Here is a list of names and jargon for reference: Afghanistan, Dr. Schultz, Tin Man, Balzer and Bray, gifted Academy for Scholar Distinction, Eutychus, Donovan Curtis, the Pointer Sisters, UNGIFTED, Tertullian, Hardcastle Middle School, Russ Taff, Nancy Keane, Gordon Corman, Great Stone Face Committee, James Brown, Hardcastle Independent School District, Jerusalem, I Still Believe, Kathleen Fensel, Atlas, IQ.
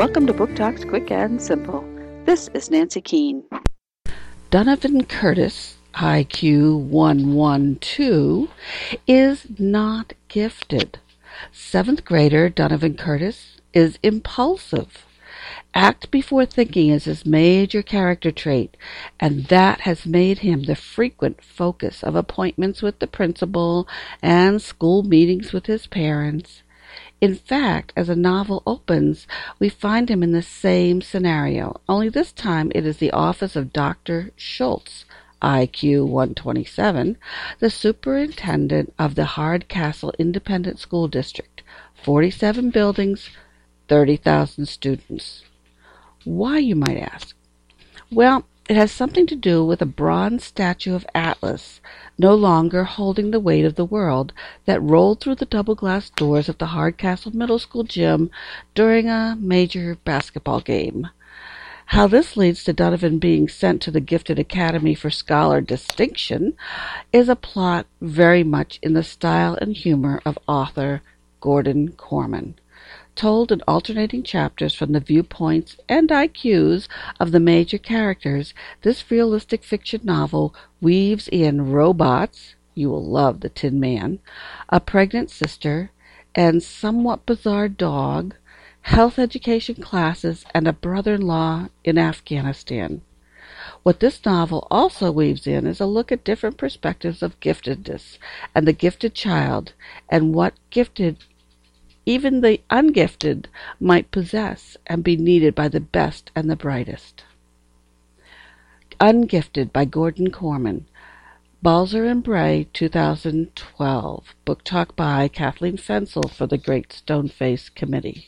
Welcome to Book Talks Quick and Simple. This is Nancy Keane. Donovan Curtis, IQ 112, is not gifted. Seventh grader Donovan Curtis is impulsive. Act before thinking is his major character trait, and that has made him the frequent focus of appointments with the principal and school meetings with his parents. In fact, as a novel opens, we find him in the same scenario, only this time it is the office of Dr. Schultz, IQ 127, the superintendent of the Hardcastle Independent School District, 47 buildings, 30,000 students. Why, you might ask? Well, it has something to do with a bronze statue of Atlas, no longer holding the weight of the world, that rolled through the double-glass doors of the Hardcastle Middle School gym during a major basketball game. How this leads to Donovan being sent to the Gifted Academy for Scholar Distinction is a plot very much in the style and humor of author Gordon Corman, told in alternating chapters from the viewpoints and IQs of the major characters. This realistic fiction novel weaves in robots, you will love the Tin Man, a pregnant sister, and somewhat bizarre dog, health education classes, and a brother-in-law in Afghanistan. What this novel also weaves in is a look at different perspectives of giftedness and the gifted child, and what gifted even the ungifted might possess and be needed by the best and the brightest. Ungifted by Gordon Corman. Balzer and Bray, 2012. Book talk by Kathleen Fensel for the Great Stone Face Committee.